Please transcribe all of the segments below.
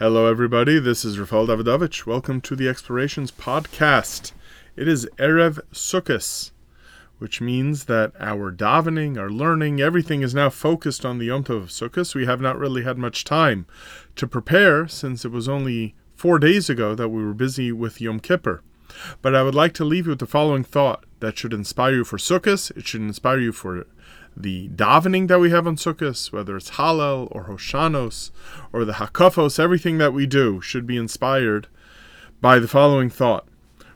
Hello everybody, this is Rafal Davidovich. Welcome to the Explorations Podcast. It is Erev Sukkos, which means that our davening, our learning, everything is now focused on the Yom Tov of Sukkos. We have not really had much time to prepare since it was only 4 days ago that we were busy with Yom Kippur. But I would like to leave you with the following thought that should inspire you for Sukkos, it should inspire you for the davening that we have on Sukkos, whether it's Hallel or Hoshanos or the Hakafos, everything that we do should be inspired by the following thought,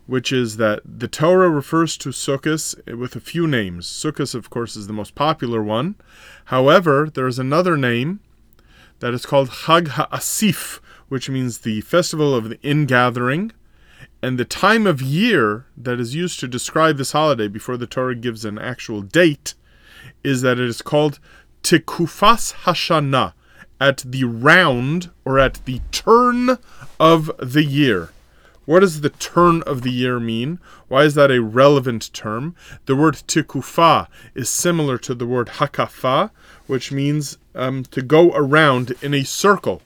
which is that the Torah refers to Sukkos with a few names. Sukkos, of course, is the most popular one. However, there is another name that is called Chag HaAsif, which means the festival of the ingathering. And the time of year that is used to describe this holiday before the Torah gives an actual date is that it is called tikufas hashana, at the round or at the turn of the year. What does the turn of the year mean? Why is that a relevant term? The word tikufa is similar to the word hakafa, which means to go around in a circle.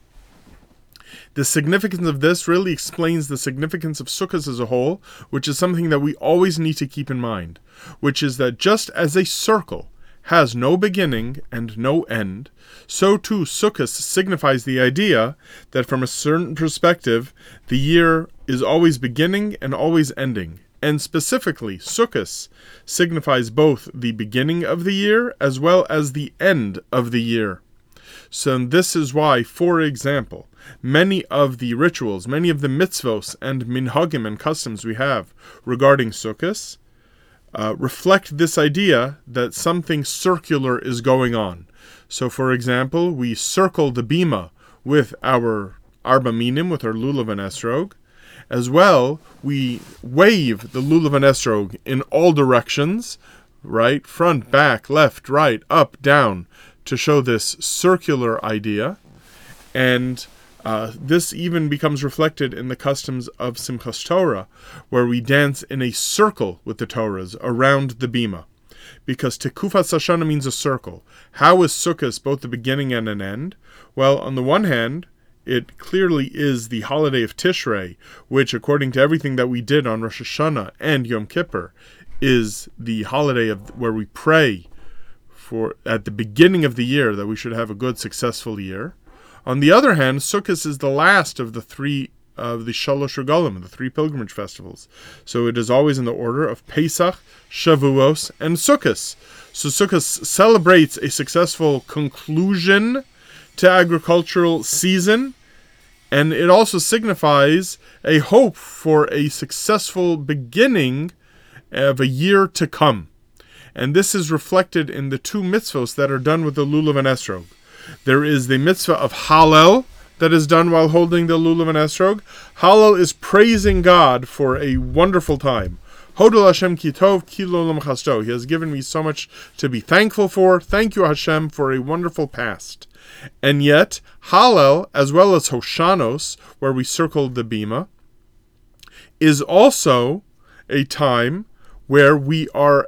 The significance of this really explains the significance of Sukkos as a whole, which is something that we always need to keep in mind, which is that just as a circle has no beginning and no end, so too Sukkos signifies the idea that from a certain perspective, the year is always beginning and always ending. And specifically, Sukkos signifies both the beginning of the year as well as the end of the year. So this is why, for example, many of the rituals, many of the mitzvos and minhagim and customs we have regarding Sukkos reflect this idea that something circular is going on. So, for example, we circle the bima with our Arba Minim, with our Lulav and Esrog. As well, we wave the Lulav and Esrog in all directions, right? Front, back, left, right, up, down, to show this circular idea. And this even becomes reflected in the customs of Simchas Torah, where we dance in a circle with the Torahs around the bima, because tikufas hashana means a circle. How is Sukkos both the beginning and an end? Well, on the one hand, it clearly is the holiday of Tishrei, which, according to everything that we did on Rosh Hashanah and Yom Kippur, is the holiday of where we pray for at the beginning of the year that we should have a good, successful year. On the other hand, Sukkos is the last of the three of the Shalosh Regalim, the three pilgrimage festivals. So it is always in the order of Pesach, Shavuos, and Sukkos. So Sukkos celebrates a successful conclusion to agricultural season, and it also signifies a hope for a successful beginning of a year to come. And this is reflected in the two mitzvos that are done with the Lulav and Esrog. There is the mitzvah of Hallel that is done while holding the Lulav and Esrog. Hallel is praising God for a wonderful time. Hodu Hashem Ki Tov, Ki Lulam chasto. He has given me so much to be thankful for. Thank you, Hashem, for a wonderful past. And yet, Hallel, as well as Hoshanos, where we circled the bima, is also a time where we are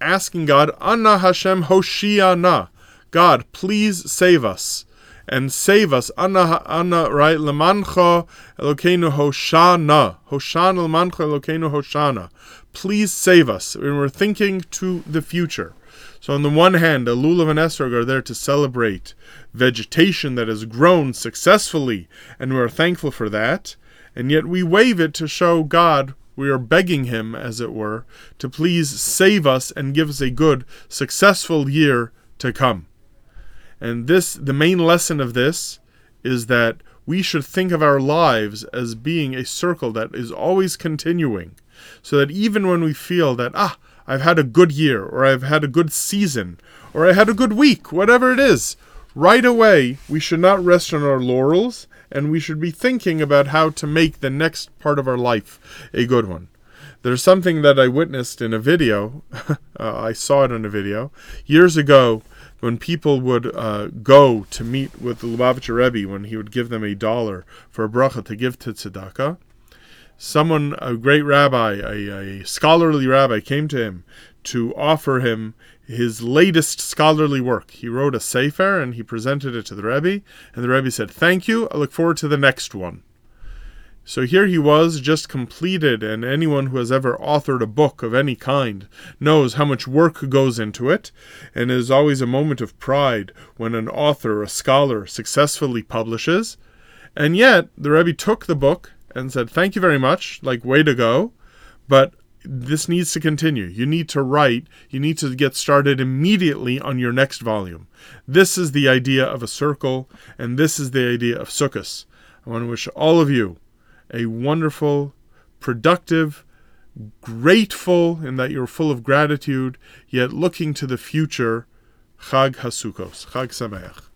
asking God, Anna Hashem Hoshiyana. God, please save us, and save us. Anna, right? Lemancha Elokeinu Hoshana. Hoshana, Lemancha Elokeinu Hoshana. Please save us. And we're thinking to the future. So on the one hand, a Lulav and Esrog are there to celebrate vegetation that has grown successfully, and we're thankful for that. And yet we wave it to show God, we are begging Him, as it were, to please save us and give us a good, successful year to come. And the main lesson of this is that we should think of our lives as being a circle that is always continuing, so that even when we feel that, I've had a good year, or I've had a good season, or I had a good week, whatever it is, right away, we should not rest on our laurels, and we should be thinking about how to make the next part of our life a good one. There's something that I witnessed in a video, I saw it in a video, years ago, when people would go to meet with the Lubavitcher Rebbe, when he would give them $1 for a bracha to give to Tzedakah, someone, a great rabbi, a scholarly rabbi, came to him to offer him his latest scholarly work. He wrote a sefer and he presented it to the Rebbe, and the Rebbe said, "Thank you, I look forward to the next one." So here he was, just completed, and anyone who has ever authored a book of any kind knows how much work goes into it, and it is always a moment of pride when an author, a scholar, successfully publishes. And yet, the Rebbe took the book and said, "Thank you very much, like, way to go, but this needs to continue. You need to write, you need to get started immediately on your next volume." This is the idea of a circle, and this is the idea of Sukkos. I want to wish all of you a wonderful, productive, grateful, in that you're full of gratitude, yet looking to the future, Chag HaSukkos. Chag Sameach.